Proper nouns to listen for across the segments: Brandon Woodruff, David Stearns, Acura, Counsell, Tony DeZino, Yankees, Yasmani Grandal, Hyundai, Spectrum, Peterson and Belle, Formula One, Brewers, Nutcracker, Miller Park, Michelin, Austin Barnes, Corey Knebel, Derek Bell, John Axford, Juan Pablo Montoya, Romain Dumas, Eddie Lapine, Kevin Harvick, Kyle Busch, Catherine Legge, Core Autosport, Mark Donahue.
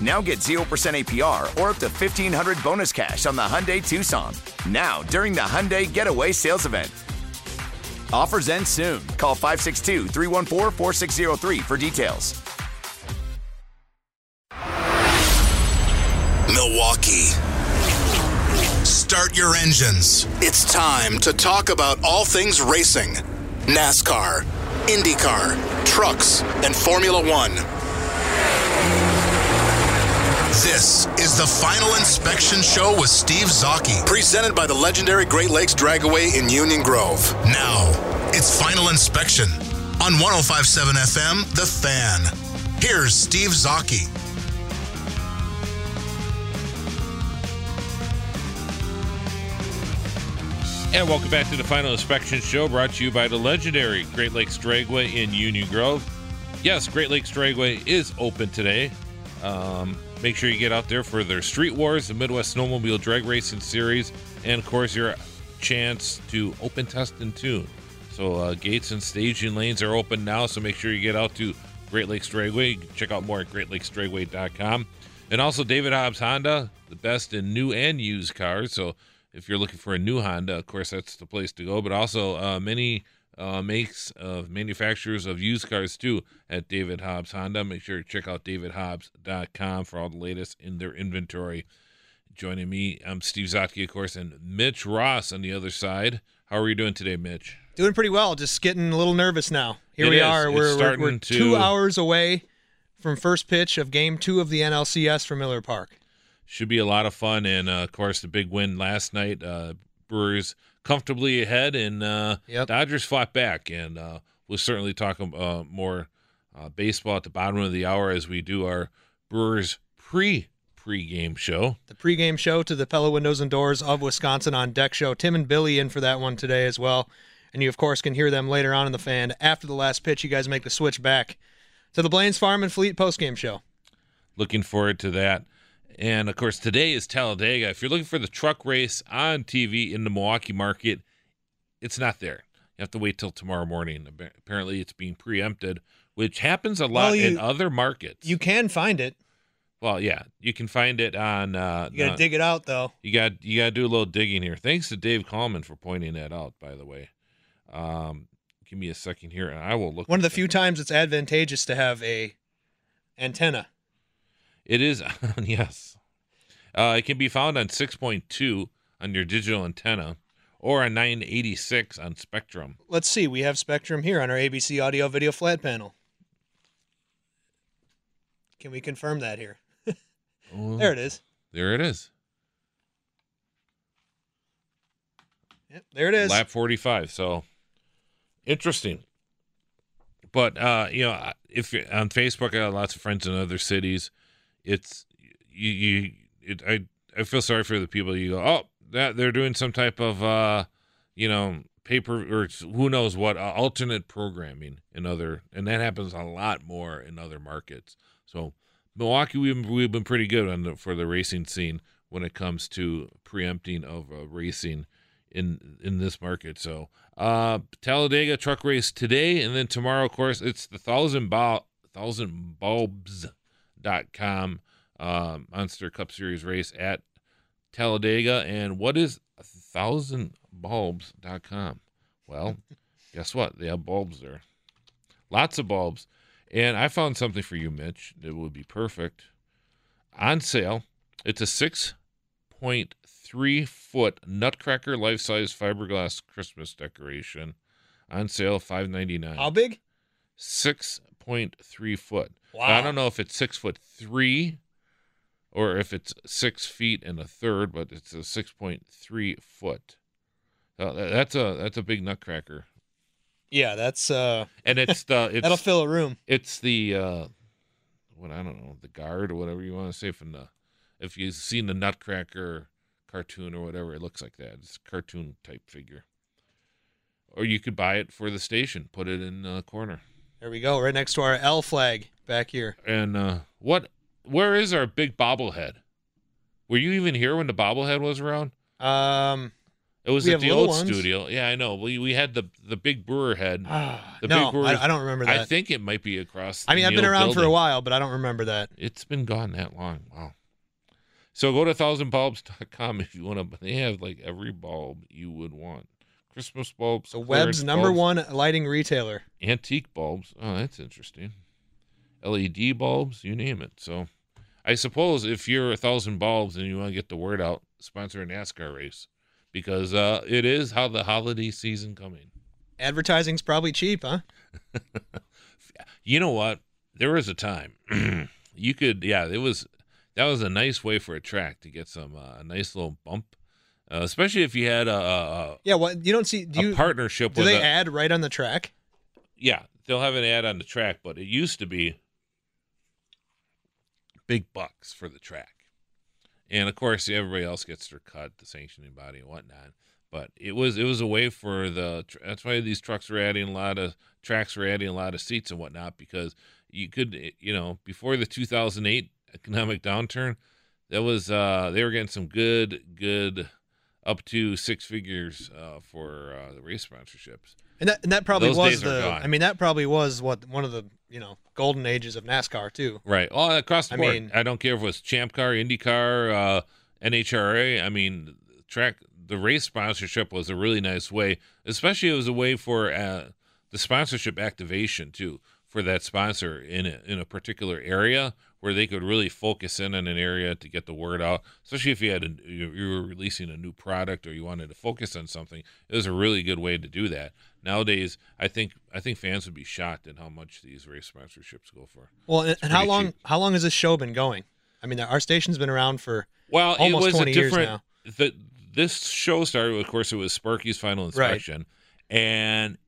Now get 0% APR or up to $1,500 bonus cash on the Hyundai Tucson. Now, during the Hyundai Getaway Sales Event. Offers end soon. Call 562-314-4603 for details. Milwaukee, start your engines. It's time to talk about all things racing. NASCAR, IndyCar, trucks, and Formula One. This is the Final Inspection Show with Steve Zocchi, presented by the legendary Great Lakes Dragaway in Union Grove. Now, it's Final Inspection on 105.7 FM, The Fan. Here's Steve Zocchi. And welcome back to the Final Inspection Show, brought to you by the legendary Great Lakes Dragaway in Union Grove. Yes, Great Lakes Dragaway is open today. Make sure you get out there for their Street Wars, the Midwest Snowmobile Drag Racing Series, and, of course, your chance to open, test, and tune. So gates and staging lanes are open now, so make sure you get out to Great Lakes Dragway. Check out more at greatlakesdragway.com. And also David Hobbs Honda, the best in new and used cars. So if you're looking for a new Honda, of course, that's the place to go. But also many makes of manufacturers of used cars too at David Hobbs Honda. Make sure to check out davidhobbs.com for all the latest in their inventory. Joining me, I'm Steve Zocchi, of course, and Mitch Ross on the other side. How are you doing today, Mitch? Doing pretty well. Just getting a little nervous now. Here we are. We're 2 hours away from first pitch of Game 2 of the NLCS for Miller Park. Should be a lot of fun, and of course the big win last night. Brewers comfortably ahead, and Dodgers fought back, and we'll certainly talk more baseball at the bottom of the hour as we do our Brewers pre-game show. The pre-game show to the fellow Windows and Doors of Wisconsin On Deck show. Tim and Billy in for that one today as well, and you, of course, can hear them later on in the Fan. After the last pitch, you guys make the switch back to the Blaine's Farm and Fleet post-game show. Looking forward to that. And, of course, today is Talladega. If you're looking for the truck race on TV in the Milwaukee market, it's not there. You have to wait till tomorrow morning. Apparently it's being preempted, which happens a lot in other markets. You can find it. Well, yeah, you can find it on you got to dig it out, though. You got to do a little digging here. Thanks to Dave Coleman for pointing that out, by the way. Give me a second here, and I will look. One of the few times it's advantageous to have a antenna. It is, yes. It can be found on 6.2 on your digital antenna or on 986 on Spectrum. Let's see. We have Spectrum here on our ABC audio video flat panel. Can we confirm that here? There it is. There it is. Yep, there it is. Lap 45, so interesting. But, if you're on Facebook, I have lots of friends in other cities. I feel sorry for the people. You go, that they're doing some type of paper or who knows what alternate programming and that happens a lot more in other markets. So Milwaukee, we've been pretty good for the racing scene when it comes to preempting of racing in this market. So Talladega truck race today, and then tomorrow, of course, it's the 1000Bulbs.com Monster Cup Series race at Talladega. And what is 1000Bulbs.com? Well, guess what? They have bulbs there. Lots of bulbs. And I found something for you, Mitch, that would be perfect. On sale, it's a 6.3-foot Nutcracker life-size fiberglass Christmas decoration. On sale, $5.99. How big? 6 6.3 foot. Wow. Now, I don't know if it's 6'3" or if it's 6 feet and a third, but it's a 6.3 foot. That's a big nutcracker. Yeah, that's and it's the that'll fill a room. It's the what I don't know, the guard or whatever you want to say from the, if you've seen the Nutcracker cartoon or whatever, it looks like that. It's a cartoon type figure. Or you could buy it for the station, put it in the corner. There we go, right next to our L flag back here. And where is our big bobblehead? Were you even here when the bobblehead was around? It was at the old studio. Yeah, I know. We had the big brewer head. I don't remember that. I think it might be across. I mean, I've been around for a while, but I don't remember that. It's been gone that long. Wow. So go to 1000Bulbs.com if you want to. They have like every bulb you would want. Christmas bulbs. The web's number one lighting retailer. Antique bulbs. Oh, that's interesting. LED bulbs. You name it. So, I suppose if you're 1000Bulbs and you want to get the word out, sponsor a NASCAR race. Because it is how the holiday season coming. Advertising's probably cheap, huh? You know what? There was a time you could, yeah. That was a nice way for a track to get some a nice little bump, especially if you had a yeah. Well, you don't see partnership. Do they ad right on the track? Yeah, they'll have an ad on the track, but it used to be big bucks for the track. And, of course, everybody else gets their cut, the sanctioning body and whatnot. But it was a way for the – that's why these trucks were adding a lot of – tracks were adding a lot of seats and whatnot, because you could – you know, before the 2008 economic downturn, that was they were getting some good up to six figures for the race sponsorships. And that probably was the – I mean, that probably was what one of the – you know, golden ages of NASCAR too. Right. All across the board. I mean, I don't care if it was Champ Car, IndyCar, NHRA. I mean, the race sponsorship was a really nice way, especially it was a way for the sponsorship activation too, for that sponsor in a particular area where they could really focus in on an area to get the word out. Especially if you were releasing a new product or you wanted to focus on something, it was a really good way to do that. Nowadays, I think fans would be shocked at how much these race sponsorships go for. Well, and how long has this show been going? I mean, our station's been around for almost 20 years now. This show started, of course, it was Sparky's Final Inspection, right. And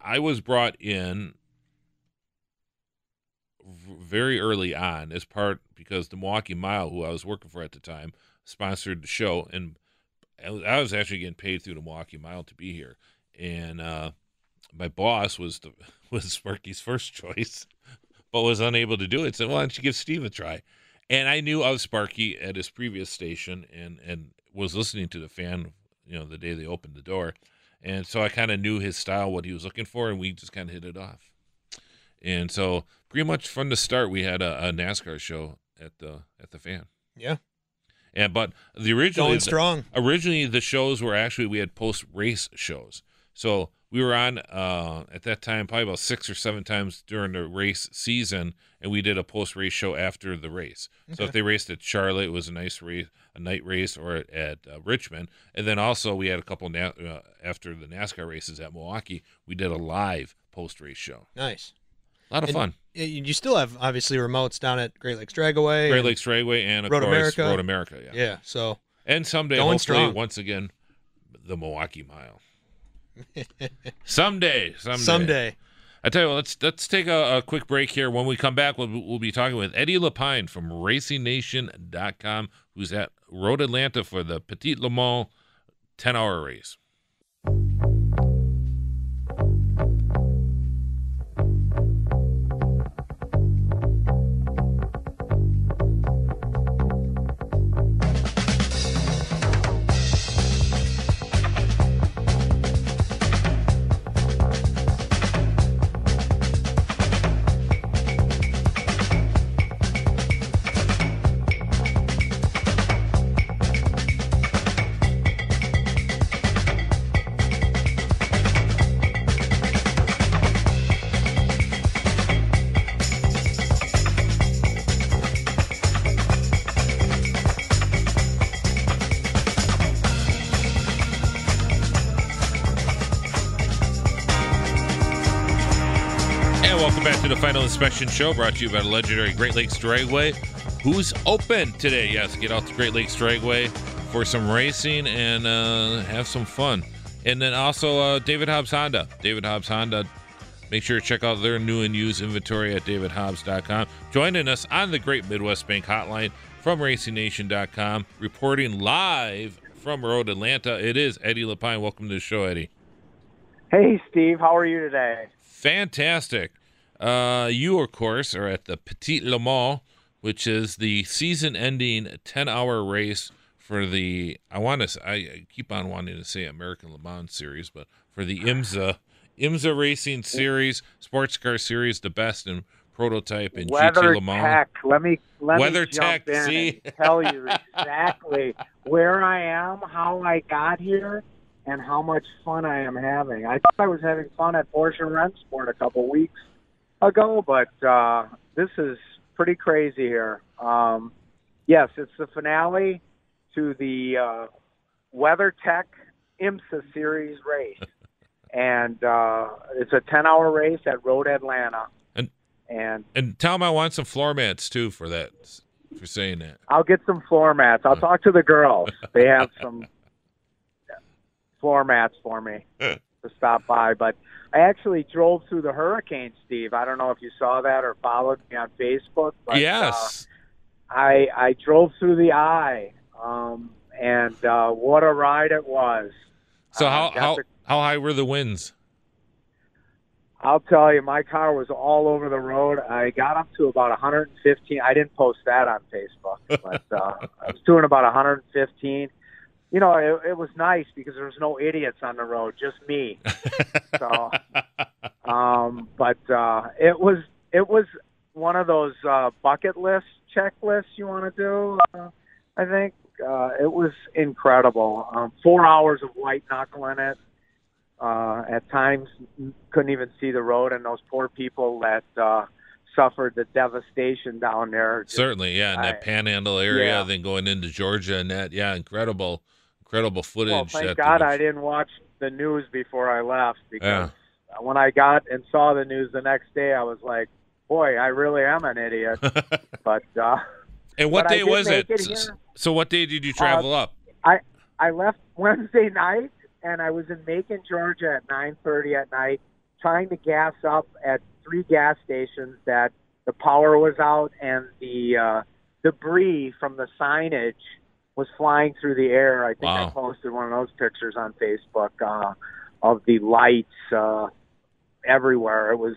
I was brought in very early on as part because the Milwaukee Mile, who I was working for at the time, sponsored the show, and I was actually getting paid through the Milwaukee Mile to be here. And my boss was Sparky's first choice, but was unable to do it. Said, "Well, why don't you give Steve a try?" And I knew of Sparky at his previous station, and was listening to the fan, you know, the day they opened the door, and so I kind of knew his style, what he was looking for, and we just kind of hit it off. And so pretty much from the start, we had a NASCAR show at the fan. Yeah. And but the original going strong. Originally, the shows were actually we had post race shows. So we were on, at that time, probably about 6 or 7 times during the race season, and we did a post-race show after the race. Okay. So if they raced at Charlotte, it was a nice race, a night race, or at Richmond. And then also we had a couple, after the NASCAR races at Milwaukee, we did a live post-race show. Nice. A lot of fun. You still have, obviously, remotes down at Great Lakes Dragaway. Great Lakes Dragaway and, of course, Road America. Yeah. Yeah. So and someday, hopefully, strong. Once again, the Milwaukee Mile. Someday. I tell you what, let's take a quick break here. When we come back, we'll be talking with Eddie Lapine from RacingNation.com, who's at Road Atlanta for the Petit Le Mans 10-hour race. the Final Inspection Show, brought to you by the legendary Great Lakes Dragaway, who's open today. Yes, get out to Great Lakes Dragaway for some racing and have some fun. And then also David Hobbs Honda. David Hobbs Honda. Make sure to check out their new and used inventory at DavidHobbs.com. Joining us on the Great Midwest Bank Hotline from RacingNation.com, reporting live from Road Atlanta, it is Eddie Lapine. Welcome to the show, Eddie. Hey, Steve. How are you today? Fantastic. You, of course, are at the Petit Le Mans, which is the season-ending 10-hour race for the, I keep on wanting to say American Le Mans series, but for the IMSA Racing Series, Sports Car Series, the best in prototype and GT Le Mans. Let me jump in and tell you exactly where I am, how I got here, and how much fun I am having. I thought I was having fun at Porsche Rennsport a couple weeks ago, but this is pretty crazy here. Yes, it's the finale to the WeatherTech IMSA Series race. And it's a 10-hour race at Road Atlanta. And tell them I want some floor mats, too, for that, for saying that. I'll get some floor mats. I'll talk to the girls. They have some floor mats for me to stop by. But I actually drove through the hurricane, Steve. I don't know if you saw that or followed me on Facebook. But, yes. I drove through the eye, and what a ride it was. So how high were the winds? I'll tell you, my car was all over the road. I got up to about 115. I didn't post that on Facebook, but I was doing about 115. You know, it was nice because there was no idiots on the road, just me. So, it was one of those bucket list checklists you want to do. I think it was incredible. 4 hours of white knuckling it. At times, couldn't even see the road, and those poor people that suffered the devastation down there. Certainly, yeah, in that Panhandle area, yeah. Then going into Georgia, and that, yeah, incredible footage. Well, thank God I didn't watch the news before I left, because when I got and saw the news the next day, I was like, boy, I really am an idiot. But and what day was it? So what day did you travel up? I left Wednesday night. And I was in Macon, Georgia at 9:30 at night, trying to gas up at 3 gas stations that the power was out and the debris from the signage was flying through the air. I think I posted one of those pictures on Facebook of the lights everywhere. It was.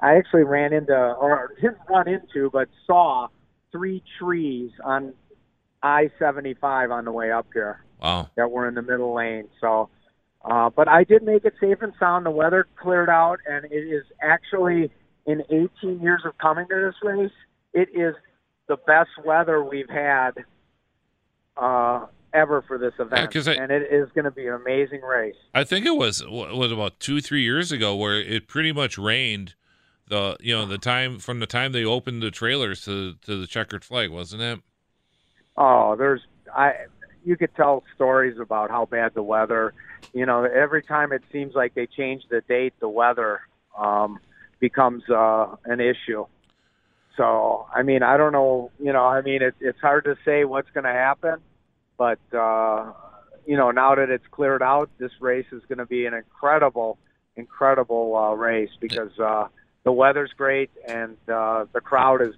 I actually ran into, or didn't run into, but saw 3 trees on I-75 on the way up here. Wow. That were in the middle lane. So. But I did make it safe and sound. The weather cleared out, and it is actually, in 18 years of coming to this race, it is the best weather we've had ever for this event. Yeah, and it is going to be an amazing race. I think it was about 2-3 years ago where it pretty much rained the time they opened the trailers to the checkered flag, wasn't it? Oh, you could tell stories about how bad the weather, you know, every time it seems like they change the date, the weather becomes an issue. So, I mean, I don't know, you know, I mean, it's hard to say what's going to happen, but, you know, now that it's cleared out, this race is going to be an incredible race because the weather's great and the crowd is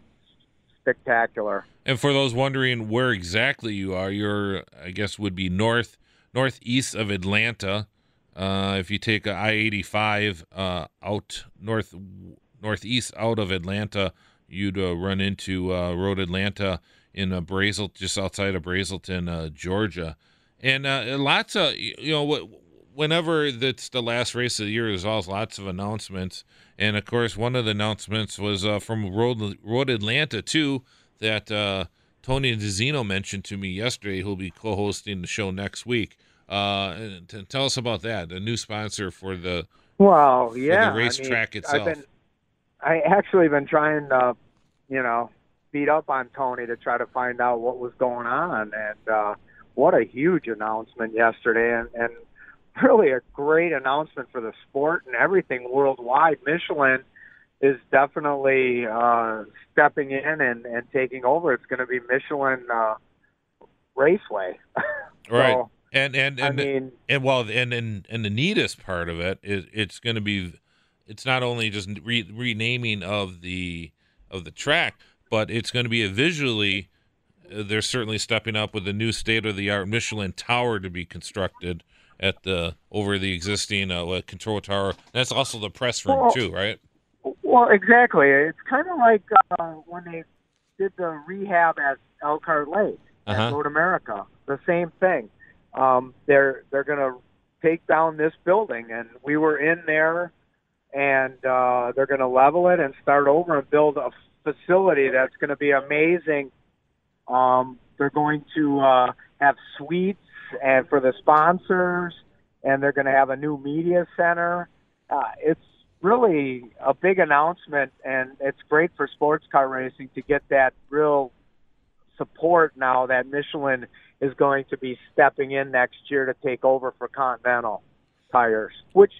spectacular. And for those wondering where exactly you are, you're, I guess, would be northeast of Atlanta. If you take I-85 out northeast out of Atlanta, you'd run into Road Atlanta in Braselton, just outside of Braselton, Georgia. And lots of, you know, whenever that's the last race of the year, there's always lots of announcements. And, of course, one of the announcements was from Road Atlanta, too, that Tony DeZino mentioned to me yesterday, who'll be co-hosting the show next week. And tell us about that, a new sponsor for the, the racetrack itself. I actually been trying to, you know, beat up on Tony to try to find out what was going on. And what a huge announcement yesterday. And really a great announcement for the sport and everything worldwide. Michelin is definitely stepping in and taking over. It's going to be Michelin Raceway. Right. So, and the neatest part of it is it's going to be, it's not only just renaming of the track, but it's going to be a visually, they're certainly stepping up with the new state-of-the-art Michelin tower to be constructed at the over the existing control tower. That's also the press room too, right? Well, exactly. It's kind of like when they did the rehab at Elkhart Lake at Road America. The same thing. They're going to take down this building, and we were in there, and they're going to level it and start over and build a facility that's going to be amazing. They're going to have suites and for the sponsors, and they're going to have a new media center. It's really a big announcement, and it's great for sports car racing to get that real support now that Michelin is going to be stepping in next year to take over for Continental tires, which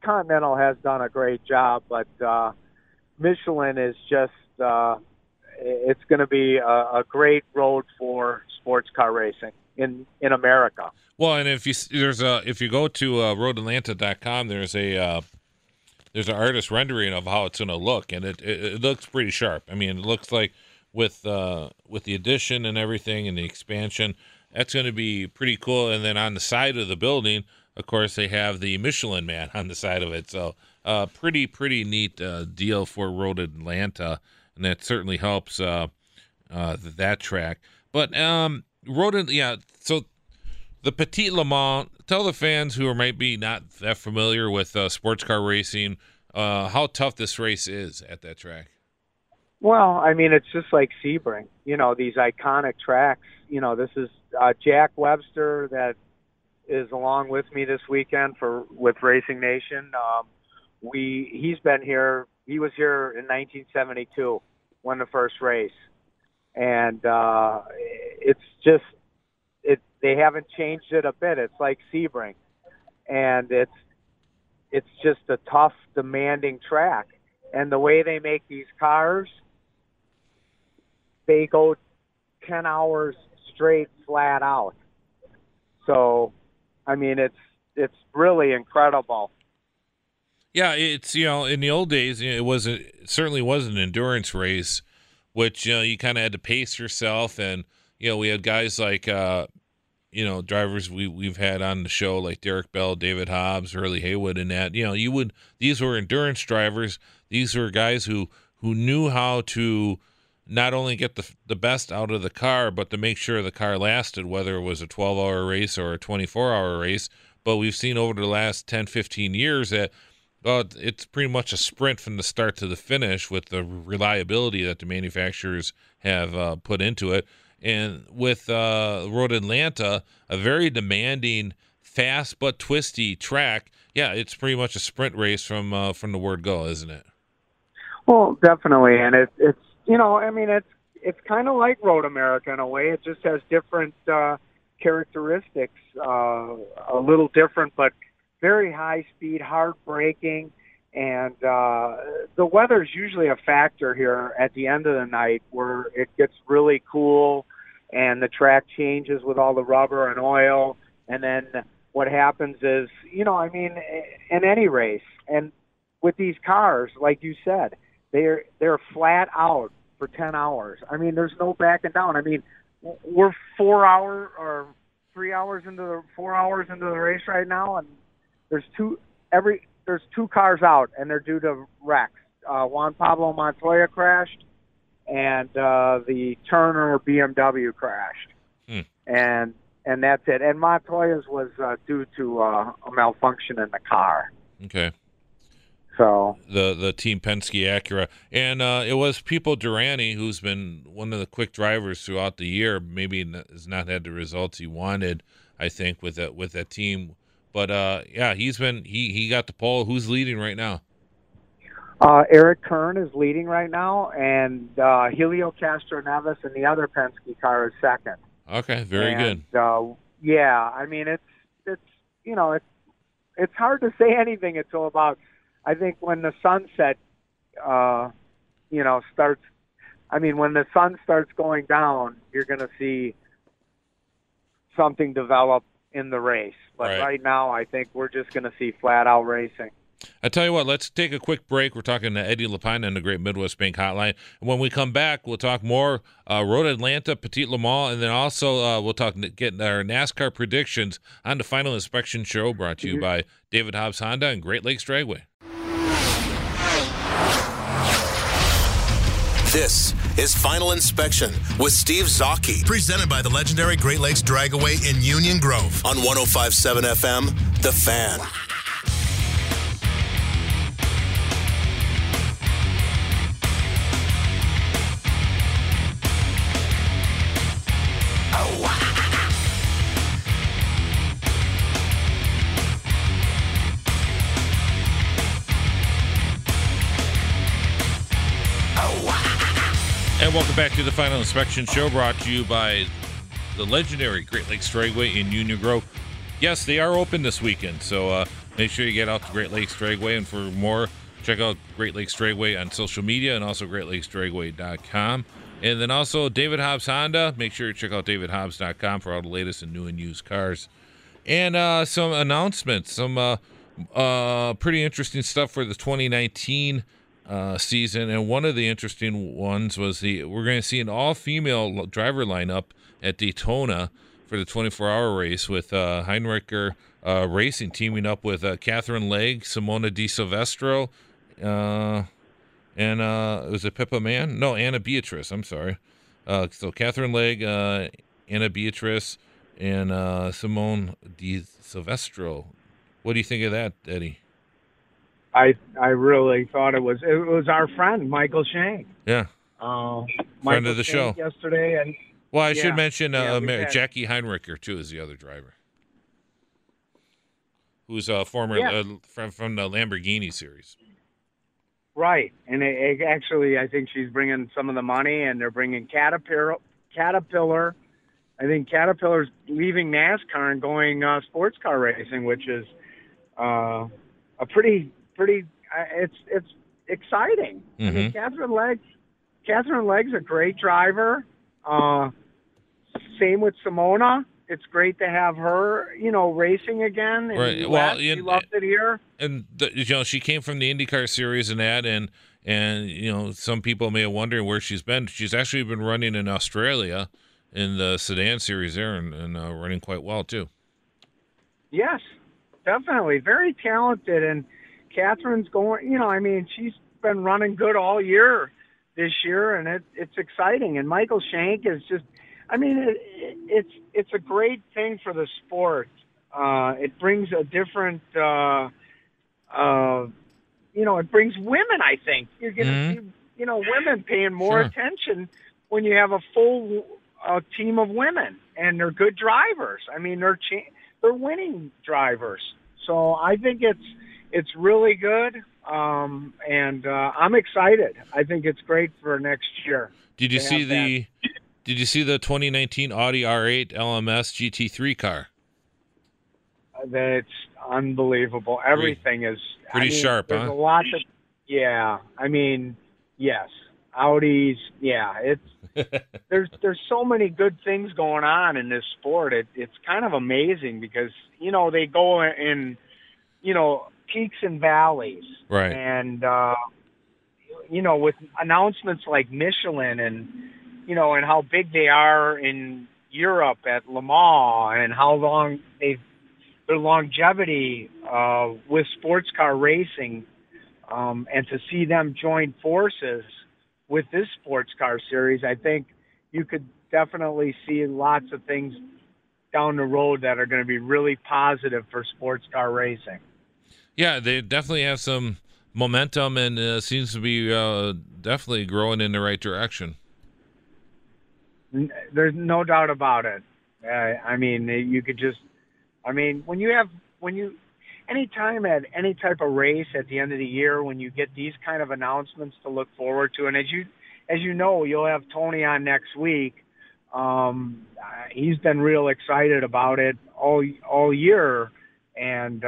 Continental has done a great job, but Michelin is just it's going to be a great road for sports car racing in America. Well, and if you go to roadatlanta.com, there's an artist rendering of how it's going to look, and it looks pretty sharp. I mean, it looks like with the addition and everything and the expansion, that's going to be pretty cool. And then on the side of the building, of course, they have the Michelin man on the side of it. So pretty neat deal for Road Atlanta, and that certainly helps that track. But so the Petit Le Mans, tell the fans who might be not that familiar with sports car racing how tough this race is at that track. Well, I mean, it's just like Sebring. You know, these iconic tracks. You know, this is Jack Webster that is along with me this weekend with Racing Nation. He's been here. He was here in 1972, won the first race, and it's just they haven't changed it a bit. It's like Sebring, and it's just a tough, demanding track. And the way they make these cars, they go 10 hours straight flat out. So, I mean, it's really incredible. Yeah, it's, you know, in the old days, it certainly was an endurance race, which, you know, you kind of had to pace yourself. And, you know, we had guys like, you know, drivers we've had on the show like Derek Bell, David Hobbs, Hurley Haywood, and that, you know, these were endurance drivers. These were guys who knew how to not only get the best out of the car, but to make sure the car lasted, whether it was a 12-hour race or a 24-hour race. But we've seen over the last 10, 15 years that it's pretty much a sprint from the start to the finish with the reliability that the manufacturers have put into it. And with Road Atlanta, a very demanding, fast but twisty track, yeah, it's pretty much a sprint race from the word go, isn't it? Well, definitely, and it's you know, I mean, it's kind of like Road America in a way. It just has different characteristics, a little different, but very high speed, hard braking, and the weather's usually a factor here at the end of the night where it gets really cool and the track changes with all the rubber and oil. And then what happens is, you know, I mean, in any race, and with these cars, like you said, they're flat out for 10 hours. I mean, there's no backing down. I mean, we're 4 hours into the race right now, and there's two cars out, and they're due to wrecks. Juan Pablo Montoya crashed, and the Turner BMW crashed, and that's it. And Montoya's was due to a malfunction in the car. Okay. So the Team Penske Acura, and it was Pippo Durrani, who's been one of the quick drivers throughout the year. Maybe has not had the results he wanted, I think, with that team. But, yeah, he got the pole. Who's leading right now? Eric Kern is leading right now, and Helio Castroneves in the other Penske car is second. Okay, very good. Yeah, I mean, it's hard to say anything until about, I think, when the sunset starts. I mean, when the sun starts going down, you're going to see something develop in the race. But right now, I think we're just going to see flat-out racing. I tell you what, let's take a quick break. We're talking to Eddie Lapine on the Great Midwest Bank Hotline. When we come back, we'll talk more Road Atlanta, Petit Le Mans, and then also we'll get our NASCAR predictions on the Final Inspection Show, brought to you by David Hobbs Honda and Great Lakes Dragaway. This is Final Inspection with Steve Zocchi, presented by the legendary Great Lakes Dragaway in Union Grove on 105.7 FM, The Fan. And welcome back to the Final Inspection Show, brought to you by the legendary Great Lakes Dragaway in Union Grove. Yes, they are open this weekend, so make sure you get out to Great Lakes Dragaway. And for more, check out Great Lakes Dragaway on social media and also GreatLakesDragaway.com. And then also David Hobbs Honda. Make sure you check out DavidHobbs.com for all the latest and new and used cars. And some announcements, some pretty interesting stuff for the 2019 season, and one of the interesting ones was we're going to see an all-female driver lineup at Daytona for the 24-hour race with Heinricher Racing teaming up with Catherine Legge, Simona Di Silvestro, and was it Pippa Mann? No, Anna Beatrice. I'm sorry. So Catherine Legge, Anna Beatrice, and Simona Di Silvestro. What do you think of that, Eddie? I really thought it was our friend Michael Shank. Yeah, friend of the Shank show yesterday, and well, I should mention Jackie Heinricher too is the other driver, who's a former from the Lamborghini series. Right, and actually, I think she's bringing some of the money, and they're bringing Caterpillar. I think Caterpillar's leaving NASCAR and going sports car racing, which is a pretty it's exciting. Mm-hmm. I mean, Catherine Legge's a great driver. Same with Simona. It's great to have her, racing again. Right. Well, she loved it here. And she came from the IndyCar series and that, and some people may have wondered where she's been. She's actually been running in Australia in the sedan series there, and running quite well too. Yes, definitely, very talented and. Catherine's going, she's been running good all year this year, and it's exciting. And Michael Shank is just, it's a great thing for the sport. It brings a different, it brings women, I think. You're going to see, women paying more attention when you have a full team of women, and they're good drivers. They're winning drivers. So I think it's really good, and I'm excited. I think it's great for next year. Did you see the 2019 Audi R8 LMS GT3 car? That's unbelievable. Everything is pretty sharp. There's a lot of, yes, Audis. Yeah, it's there's so many good things going on in this sport. It's kind of amazing because they go in, peaks and valleys, right? And with announcements like Michelin and and how big they are in Europe at Le Mans and how long their longevity with sports car racing, and to see them join forces with this sports car series, I think you could definitely see lots of things down the road that are going to be really positive for sports car racing. Yeah, they definitely have some momentum, and seems to be definitely growing in the right direction. There's no doubt about it. You could just, anytime at any type of race at the end of the year, when you get these kind of announcements to look forward to, and as you know, you'll have Tony on next week. He's been real excited about it all year. And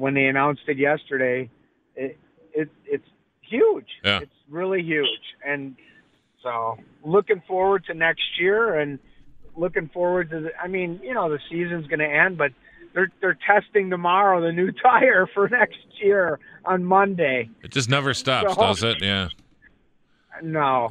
when they announced it yesterday, it's huge. Yeah. It's really huge. And so looking forward to next year and looking forward to, the season's going to end, but they're testing tomorrow the new tire for next year on Monday. It just never stops, does it? Yeah. No,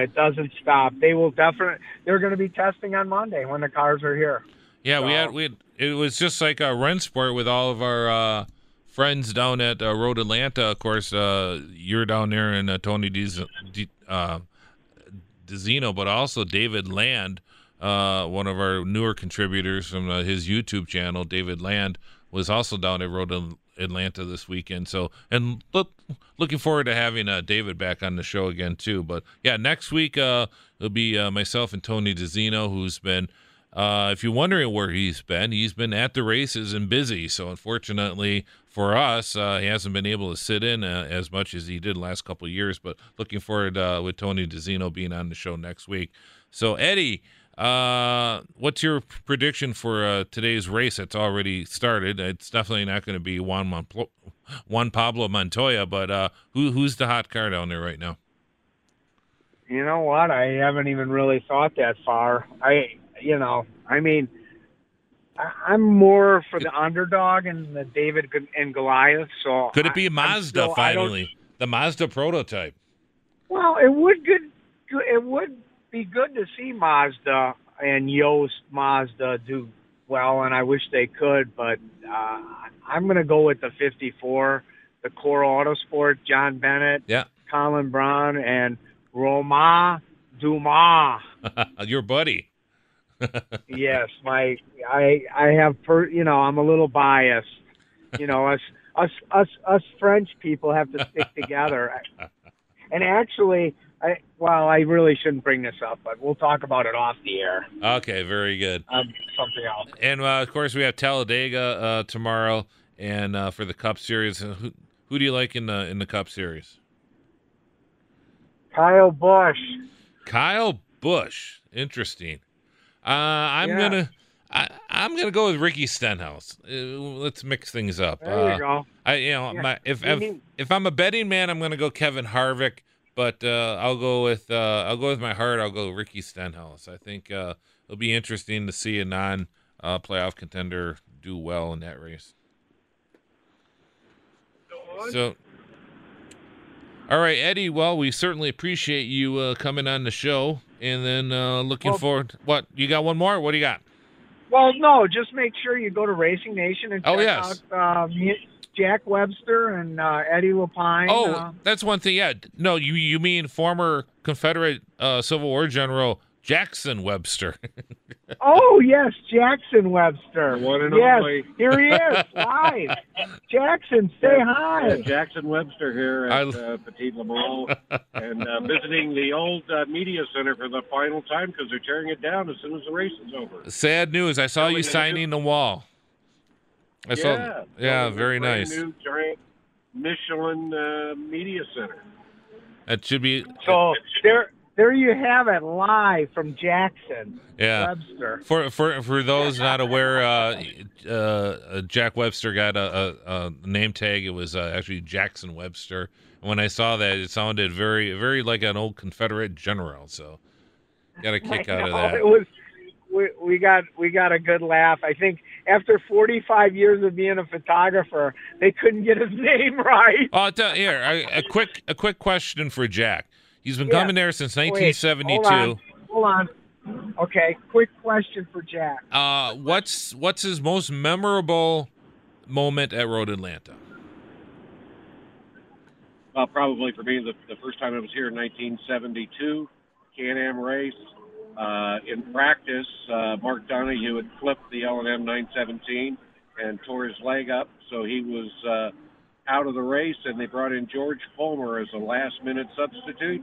it doesn't stop. They're going to be testing on Monday when the cars are here. Yeah, so. It was just like a run sport with all of our friends down at Road Atlanta. Of course, you're down there and Tony DeZino, but also David Land, one of our newer contributors from his YouTube channel. David Land was also down at Road Atlanta this weekend. So, and looking forward to having David back on the show again too. But yeah, next week it'll be myself and Tony DeZino, who's been. If you're wondering where he's been at the races and busy. So unfortunately for us, he hasn't been able to sit in as much as he did last couple of years. But looking forward with Tony DeZino being on the show next week. So Eddie, what's your prediction for today's race that's already started? It's definitely not going to be Juan Pablo Montoya, but who's the hot car down there right now? You know what? I haven't even really thought that far. I'm more for the underdog and the David and Goliath. So could it be Mazda finally? The Mazda prototype. Well, it would be good to see Mazda and Yost Mazda do well, and I wish they could. But I'm going to go with the 54, the Core Autosport, John Bennett, Colin Brown, and Romain Dumas. Your buddy. Yes, I'm a little biased. You know, us French people have to stick together. And actually, I really shouldn't bring this up, but we'll talk about it off the air. Okay, very good. Something else. And of course, we have Talladega tomorrow, and for the Cup Series, who do you like in the Cup Series? Kyle Busch, interesting. I'm gonna go with Ricky Stenhouse. Let's mix things up. There you go. If I'm a betting man, I'm gonna go Kevin Harvick, but I'll go with my heart. I'll go Ricky Stenhouse. I think it'll be interesting to see a non-playoff contender do well in that race. So. All right, Eddie, well, we certainly appreciate you coming on the show, and then looking forward. What, you got one more? What do you got? Well, no, just make sure you go to Racing Nation and check out Jack Webster and Eddie Lapine. Oh, that's one thing, yeah. No, you mean former Confederate Civil War General Jackson Webster. Oh, yes, Jackson Webster. Yes, here he is, live. Jackson, say hi. Jackson Webster here at Petit Le Mans and visiting the old media center for the final time because they're tearing it down as soon as the race is over. Sad news. I saw you signing the wall. Yeah, very nice. New giant Michelin media center. That should be... So, there you have it, live from Jackson Webster. For those not aware, Jack Webster got a name tag. It was actually Jackson Webster. And when I saw that, it sounded very, very like an old Confederate general. So, got a kick out of that. It was we got a good laugh. I think after 45 years of being a photographer, they couldn't get his name right. A quick question for Jack. He's been coming there since 1972. Hold on. Okay, quick question for Jack. What's his most memorable moment at Road Atlanta? Well, probably for me, the first time I was here in 1972, Can-Am race. In practice, Mark Donahue had flipped the L&M 917 and tore his leg up, so he was... out of the race, and they brought in George Fulmer as a last-minute substitute.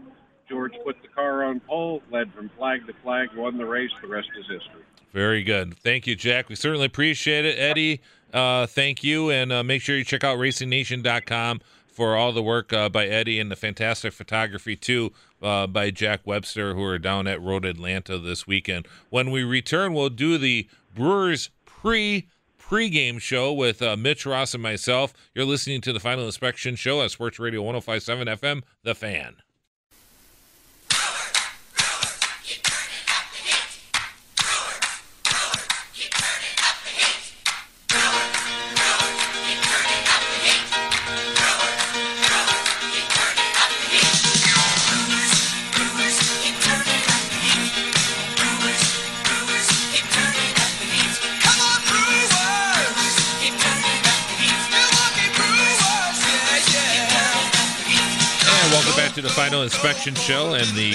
George put the car on pole, led from flag to flag, won the race. The rest is history. Very good. Thank you, Jack. We certainly appreciate it. Eddie, thank you, and make sure you check out RacingNation.com for all the work by Eddie and the fantastic photography, too, by Jack Webster, who are down at Road Atlanta this weekend. When we return, we'll do the Brewers pre pregame show with Mitch Ross and myself. You're listening to the Final Inspection Show on Sports Radio 105.7 FM, The Fan. To the Final Inspection Show and the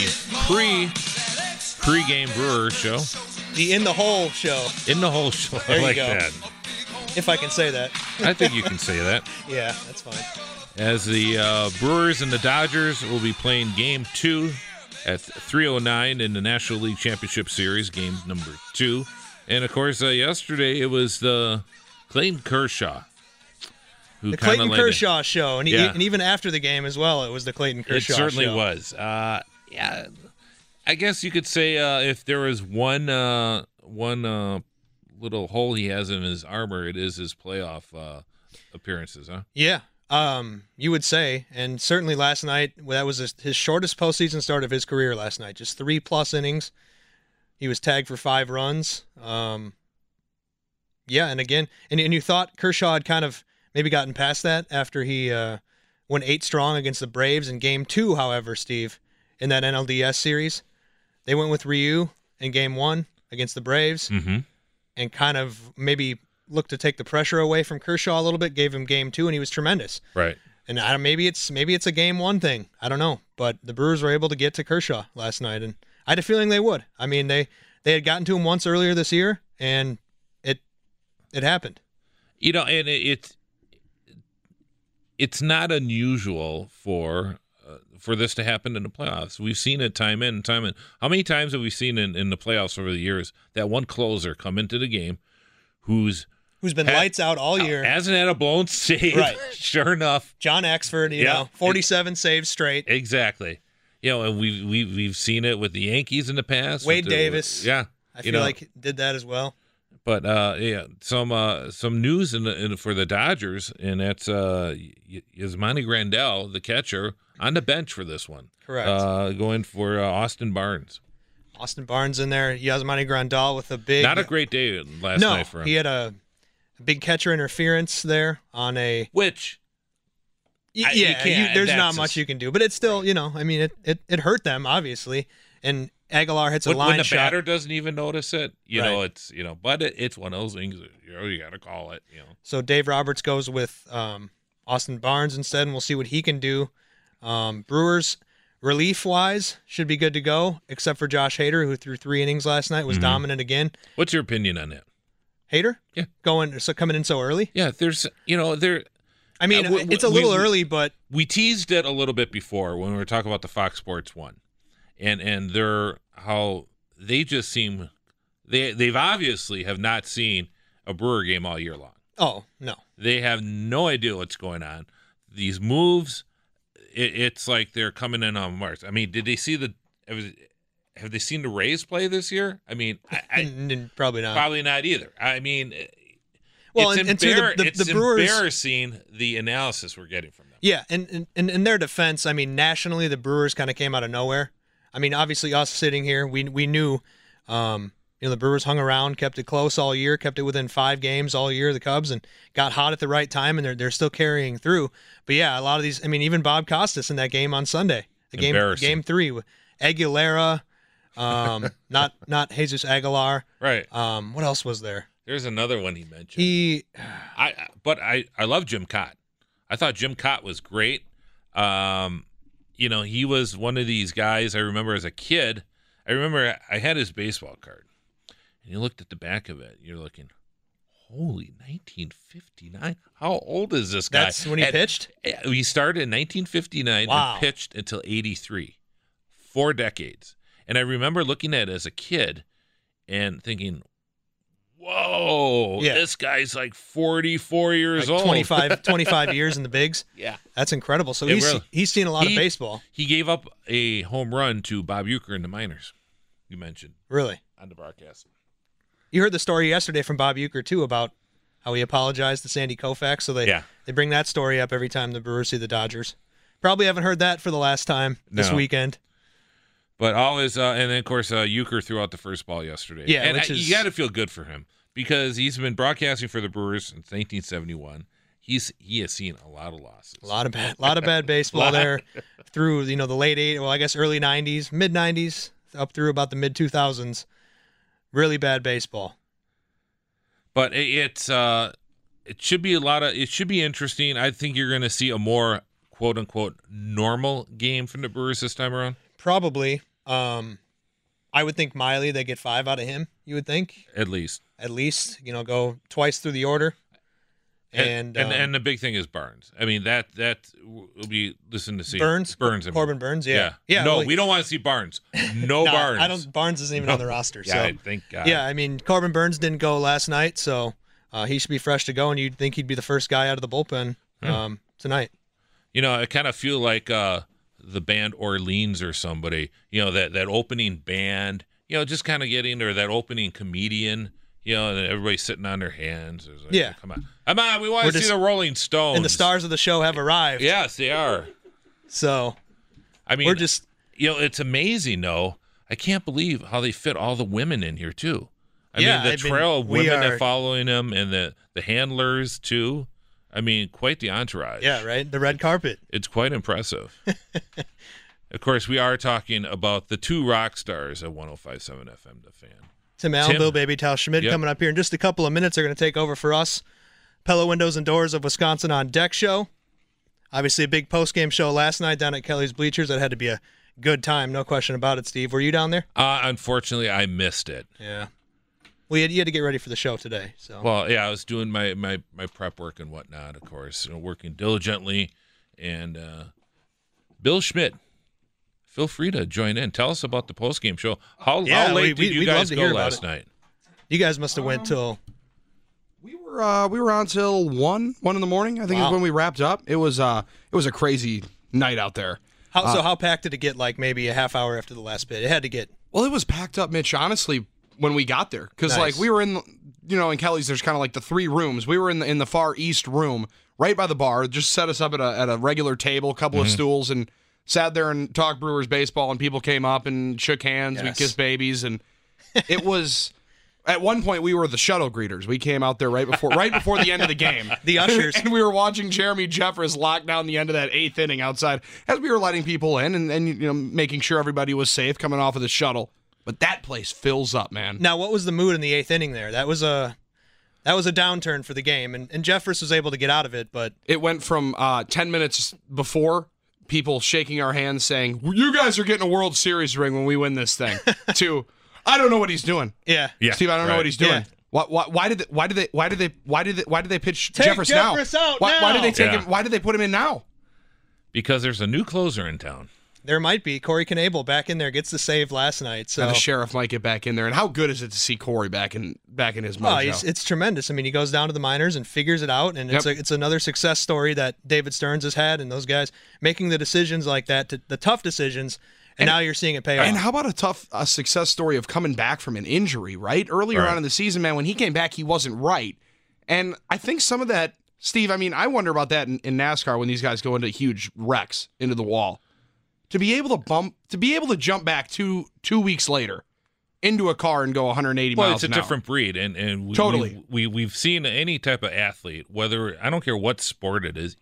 pre-game Brewer Show. The In the Hole Show. In the Hole Show. I like that. If I can say that. I think you can say that. Yeah, that's fine. As the Brewers and the Dodgers will be playing Game 2 at 3:09 in the National League Championship Series, Game number 2. And, of course, yesterday it was the Clayton Kershaw. The Clayton Kershaw show, and, yeah. And even after the game as well, it was the Clayton Kershaw show. It certainly was. Yeah, I guess you could say if there was one little hole he has in his armor, it is his playoff appearances, huh? Yeah, you would say, and certainly last night, that was his shortest postseason start of his career last night, just 3+ innings. He was tagged for 5 runs. Yeah, and again, and you thought Kershaw had kind of maybe gotten past that after he went 8 strong against the Braves in Game 2, however, Steve, in that NLDS series. They went with Ryu in Game 1 against the Braves and kind of maybe looked to take the pressure away from Kershaw a little bit, gave him Game 2, and he was tremendous. Right. And maybe it's a Game 1 thing. I don't know. But the Brewers were able to get to Kershaw last night, and I had a feeling they would. I mean, they had gotten to him once earlier this year, and it happened. You know, and it's not unusual for this to happen in the playoffs. We've seen it time in and time in. How many times have we seen in the playoffs over the years that one closer come into the game who's been lights out all year, hasn't had a blown save? Right. Sure enough, John Axford, you know, 47 saves straight. Exactly. You know, and we've seen it with the Yankees in the past. Wade Davis. I feel like did that as well. But some news for the Dodgers, and that's Yasmani Grandal, the catcher, on the bench for this one. Correct. Going for Austin Barnes. Austin Barnes in there. Yasmani Grandal with a big. Not a great day last night for him. He had a big catcher interference there on a which. Yeah, you can't, there's not much you can do, but it's still, you know, I mean, it hurt them obviously, and Aguilar hits a line shot. When the batter doesn't even notice it, you know, it's, you know, but it's one of those things, you know, you got to call it, you know. So Dave Roberts goes with Austin Barnes instead, and we'll see what he can do. Brewers, relief-wise, should be good to go, except for Josh Hader, who threw 3 innings last night, was dominant again. What's your opinion on that? Hader? Yeah. Coming in so early? Yeah, there's, you know, I mean, it's a little early, but. We teased it a little bit before when we were talking about the Fox Sports one. And how they just seem they've obviously have not seen a Brewer game all year long. Oh no, they have no idea what's going on. These moves, it's like they're coming in on Mars. I mean, did they see have they seen the Rays play this year? I mean, I probably not. Probably not either. I mean, well, it's it's embarrassing the analysis we're getting from them. Yeah, and in their defense, I mean, nationally, the Brewers kind of came out of nowhere. I mean, obviously, us sitting here, we knew, you know, the Brewers hung around, kept it close all year, kept it within 5 games all year, the Cubs, and got hot at the right time, and they're still carrying through. But yeah, a lot of these. I mean, even Bob Costas in that game on Sunday, the game 3, with Aguilera, not Jesus Aguilar, right? What else was there? There's another one he mentioned. I love Jim Cott. I thought Jim Cott was great. You know, he was one of these guys I remember as a kid. I remember I had his baseball card, and you looked at the back of it. You're looking, holy, 1959. How old is this guy? That's when he pitched? He started in 1959 and pitched until 83, 4 decades. And I remember looking at it as a kid and thinking, whoa, this guy's like 44 years old. 25 years in the bigs. Yeah. That's incredible. So he's seen a lot of baseball. He gave up a home run to Bob Uecker in the minors, you mentioned. Really? On the broadcast. You heard the story yesterday from Bob Uecker, too, about how he apologized to Sandy Koufax. So they bring that story up every time the Brewers see the Dodgers. Probably haven't heard that for the last time this weekend. But all is, and then of course, Uecker threw out the first ball yesterday. Yeah, and you got to feel good for him because he's been broadcasting for the Brewers since 1971. He has seen a lot of losses, a lot of bad baseball there through the late 80s, well I guess early 90s, mid 90s up through about the mid 2000s, really bad baseball. But it should be it should be interesting. I think you're going to see a more quote unquote normal game from the Brewers this time around. Probably. I would think Miley, they get 5 out of him, you would think. At least, go twice through the order. And the big thing is Burns. I mean, that will be listening to see Burns and Corbin Burns. Yeah. No, we don't want to see Barnes. No, Barnes. Barnes isn't even on the roster. So yeah, thank God. Yeah, I mean, Corbin Burns didn't go last night, so he should be fresh to go, and you'd think he'd be the first guy out of the bullpen tonight. I kind of feel like the band Orleans or somebody. That opening band. Just kind of getting or that opening comedian. And everybody's sitting on their hands. Like, yeah. Come on, we want to see the Rolling Stones. And the stars of the show have arrived. Yes, they are. So, I mean, we're just... it's amazing, though. I can't believe how they fit all the women in here, too. I mean, the trail of women that are following them and the handlers, too. I mean, quite the entourage. Yeah, right? The red carpet. It's quite impressive. Of course, we are talking about the two rock stars at 105.7 FM, The Fan. Tim Allenville, Baby Tal Schmidt coming up here in just a couple of minutes. They're going to take over for us. Pella Windows and Doors of Wisconsin On Deck show. Obviously a big post-game show last night down at Kelly's Bleachers. That had to be a good time, no question about it, Steve. Were you down there? Unfortunately, I missed it. Yeah. Well, you had to get ready for the show today. So. Well, yeah, I was doing my prep work and whatnot, of course, working diligently. And Bill Schmidt, feel free to join in. Tell us about the post-game show. How late did you guys go last night? You guys must have went till... We were on till 1 in the morning, I think, is when we wrapped up. It was a crazy night out there. How packed did it get, like, maybe a half hour after the last bit? It had to get... Well, it was packed up, Mitch, honestly, when we got there. Because, like, we were in, in Kelly's, there's kind of like the three rooms. We were in the far east room, right by the bar. Just set us up at a regular table, a couple of stools, and... sat there and talked Brewers baseball, and people came up and shook hands. Yes. We kissed babies, and it was at one point we were the shuttle greeters. We came out there right before the end of the game, the ushers, and we were watching Jeremy Jeffress lock down the end of that 8th inning outside as we were letting people in and making sure everybody was safe coming off of the shuttle. But that place fills up, man. Now, what was the mood in the 8th inning there? That was a downturn for the game, and Jeffress was able to get out of it, but it went from 10 minutes before. People shaking our hands saying, you guys are getting a World Series ring when we win this thing, to, I don't know what he's doing. Yeah. Steve, I don't know what he's doing. Yeah. Why did they pitch Jeffress now? Why did they take him? Why did they put him in now? Because there's a new closer in town. There might be. Corey Knebel back in there, gets the save last night. So and the sheriff might get back in there. And how good is it to see Corey back in his mojo? Oh, it's tremendous. I mean, he goes down to the minors and figures it out, and it's another success story that David Stearns has had, and those guys making the decisions like that, the tough decisions, and now you're seeing it pay off. And how about a tough success story of coming back from an injury, right? Earlier on in the season, man, when he came back, he wasn't right. And I think some of that, Steve, I mean, I wonder about that in NASCAR when these guys go into huge wrecks into the wall. To be able to jump back two weeks later into a car and go 180 miles an hour. Well, it's a different breed, and we've seen any type of athlete, whether I don't care what sport it is,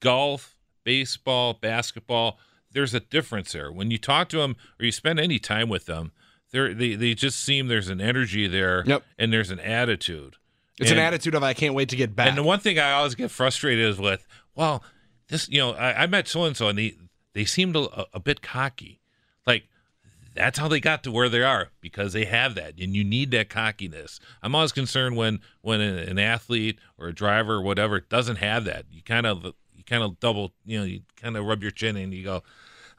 golf, baseball, basketball. There's a difference there when you talk to them or you spend any time with them. They just seem there's an energy there, and there's an attitude. It's an attitude of I can't wait to get back. And the one thing I always get frustrated is with, well, this I met so and so and he. They seemed a bit cocky. Like, that's how they got to where they are, because they have that, and you need that cockiness. I'm always concerned when an athlete or a driver or whatever doesn't have that. You kind of double, you kind of rub your chin and you go,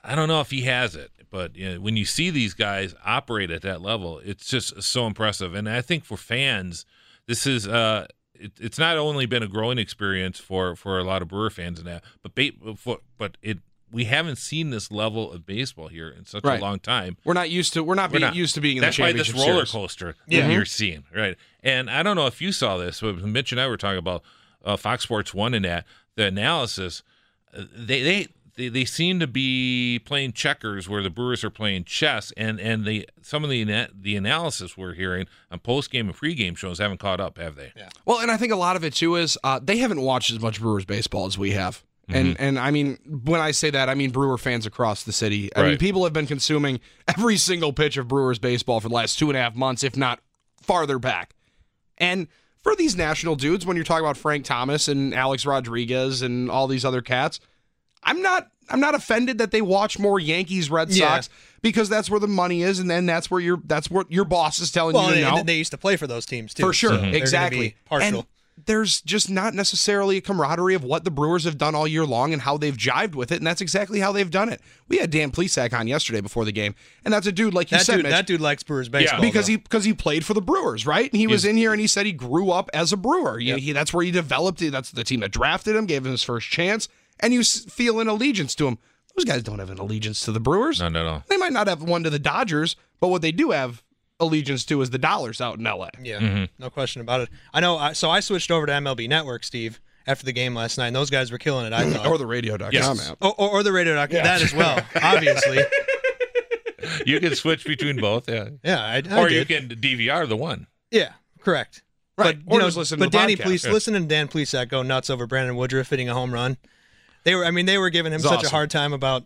I don't know if he has it. But when you see these guys operate at that level, it's just so impressive. And I think for fans, this is it's not only been a growing experience for a lot of Brewer fans and that, but we haven't seen this level of baseball here in such a long time. We're not used to being in the championship series. That's why this roller coaster that you're seeing, right? And I don't know if you saw this, but Mitch and I were talking about Fox Sports 1 and that, the analysis. They seem to be playing checkers where the Brewers are playing chess, and some of the analysis we're hearing on post-game and pre-game shows haven't caught up, have they? Yeah. Well, and I think a lot of it, too, is they haven't watched as much Brewers baseball as we have. Mm-hmm. And I mean, when I say that, I mean Brewer fans across the city. I mean, people have been consuming every single pitch of Brewers baseball for the last 2.5 months, if not farther back. And for these national dudes, when you're talking about Frank Thomas and Alex Rodriguez and all these other cats, I'm not offended that they watch more Yankees, Red Sox, because that's where the money is, and then that's where your boss is telling you to know. And they used to play for those teams too, for sure, so exactly. Partial. And there's just not necessarily a camaraderie of what the Brewers have done all year long and how they've jived with it, and that's exactly how they've done it. We had Dan Plesac on yesterday before the game, and that's a dude like you said, Mitch, that dude likes Brewers baseball because he played for the Brewers, right? And he was in here, and he said he grew up as a Brewer. That's where he developed it. That's the team that drafted him, gave him his first chance. And you feel an allegiance to them. Those guys don't have an allegiance to the Brewers. No. They might not have one to the Dodgers, but what they do have allegiance to is the dollars out in L.A. Yeah, no question about it. I know, so I switched over to MLB Network, Steve, after the game last night, and those guys were killing it, I thought. Or the radio.com app. Or the radio.com, that as well, obviously. You can switch between both, yeah. Yeah, I did. You can DVR the one. Yeah, correct. Right, but, just listen to the podcast. But listening to Dan Plesac go nuts over Brandon Woodruff hitting a home run. They were giving him such a hard time about,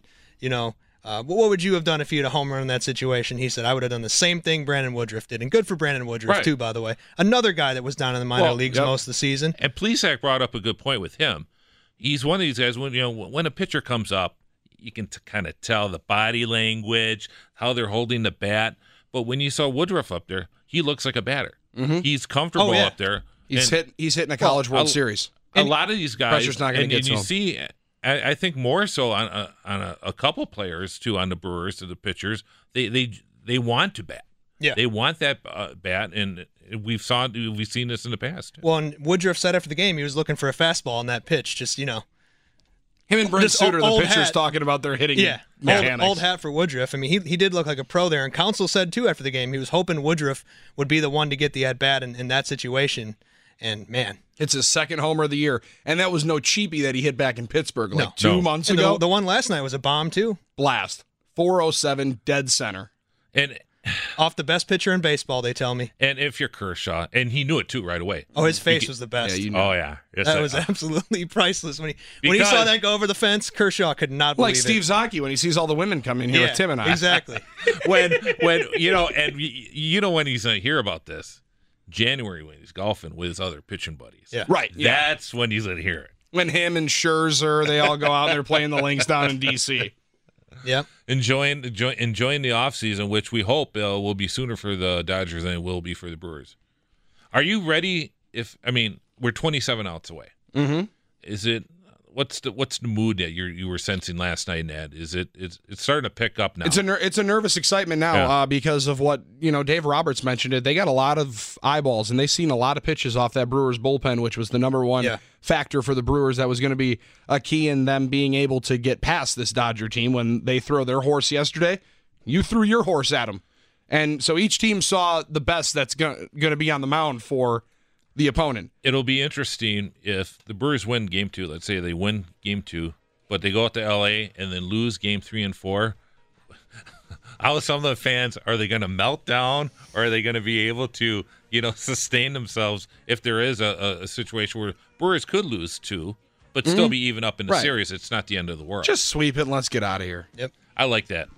what would you have done if you had a home run in that situation? He said, I would have done the same thing Brandon Woodruff did. And good for Brandon Woodruff, too, by the way. Another guy that was down in the minor leagues most of the season. And Plesac brought up a good point with him. He's one of these guys, when a pitcher comes up, you can kind of tell the body language, how they're holding the bat. But when you saw Woodruff up there, he looks like a batter. Mm-hmm. He's comfortable up there. He's hitting a college World Series. A lot of these guys, pressure's not going to get to him. I think more so on a couple players, too, on the Brewers, to the pitchers, they want to bat. Yeah. They want that bat, and we've seen this in the past. Well, and Woodruff said after the game he was looking for a fastball on that pitch, just. Him and Brent Suter, the pitchers, talking about their hitting mechanics. Old hat for Woodruff. I mean, he did look like a pro there, and Counsell said, too, after the game, he was hoping Woodruff would be the one to get the at-bat in that situation. And, man, it's his second homer of the year. And that was no cheapie that he hit back in Pittsburgh two months ago. The one last night was a bomb, too. Blast. 407, dead center. And off the best pitcher in baseball, they tell me. And if you're Kershaw, and he knew it, too, right away. Oh, his face was the best. Yeah, you know. Oh, yeah. Yes, that was absolutely priceless. When he saw that go over the fence, Kershaw could not believe it. Like Steve Zocchi when he sees all the women coming here with Tim and I. Exactly. When he's going to hear about this. January when he's golfing with his other pitching buddies. Yeah. Right. Yeah. That's when he's going to hear it. When him and Scherzer, they all go out and they're playing the links down in D.C. Yeah. Enjoying the offseason, which we hope will be sooner for the Dodgers than it will be for the Brewers. Are you ready we're 27 outs away. Mm-hmm. What's the mood that you were sensing last night, Ned? It's starting to pick up now. It's a nervous excitement now because of what Dave Roberts mentioned. They got a lot of eyeballs and they've seen a lot of pitches off that Brewers bullpen, which was the number one factor for the Brewers that was going to be a key in them being able to get past this Dodger team when they throw their horse yesterday. You threw your horse at them, and so each team saw the best that's going to be on the mound for the opponent. It'll be interesting if the Brewers win game 2. Let's say they win game 2, but they go out to LA and then lose game 3 and 4. How some of the fans, are they going to melt down, or are they going to be able to, sustain themselves if there is a situation where Brewers could lose 2, but still be even up in the series? It's not the end of the world. Just sweep it and let's get out of here. Yep. I like that.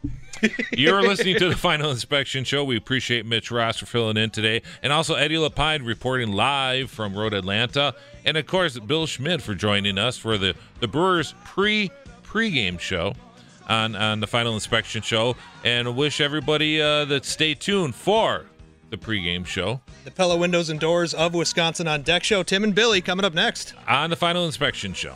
You're listening to the Final Inspection Show. We appreciate Mitch Ross for filling in today. And also Eddie Lapine reporting live from Road Atlanta. And, of course, Bill Schmidt for joining us for the Brewers pregame show on the Final Inspection Show. And wish everybody that stay tuned for the pregame show. The Pella Windows and Doors of Wisconsin On Deck show. Tim and Billy coming up next on the Final Inspection Show.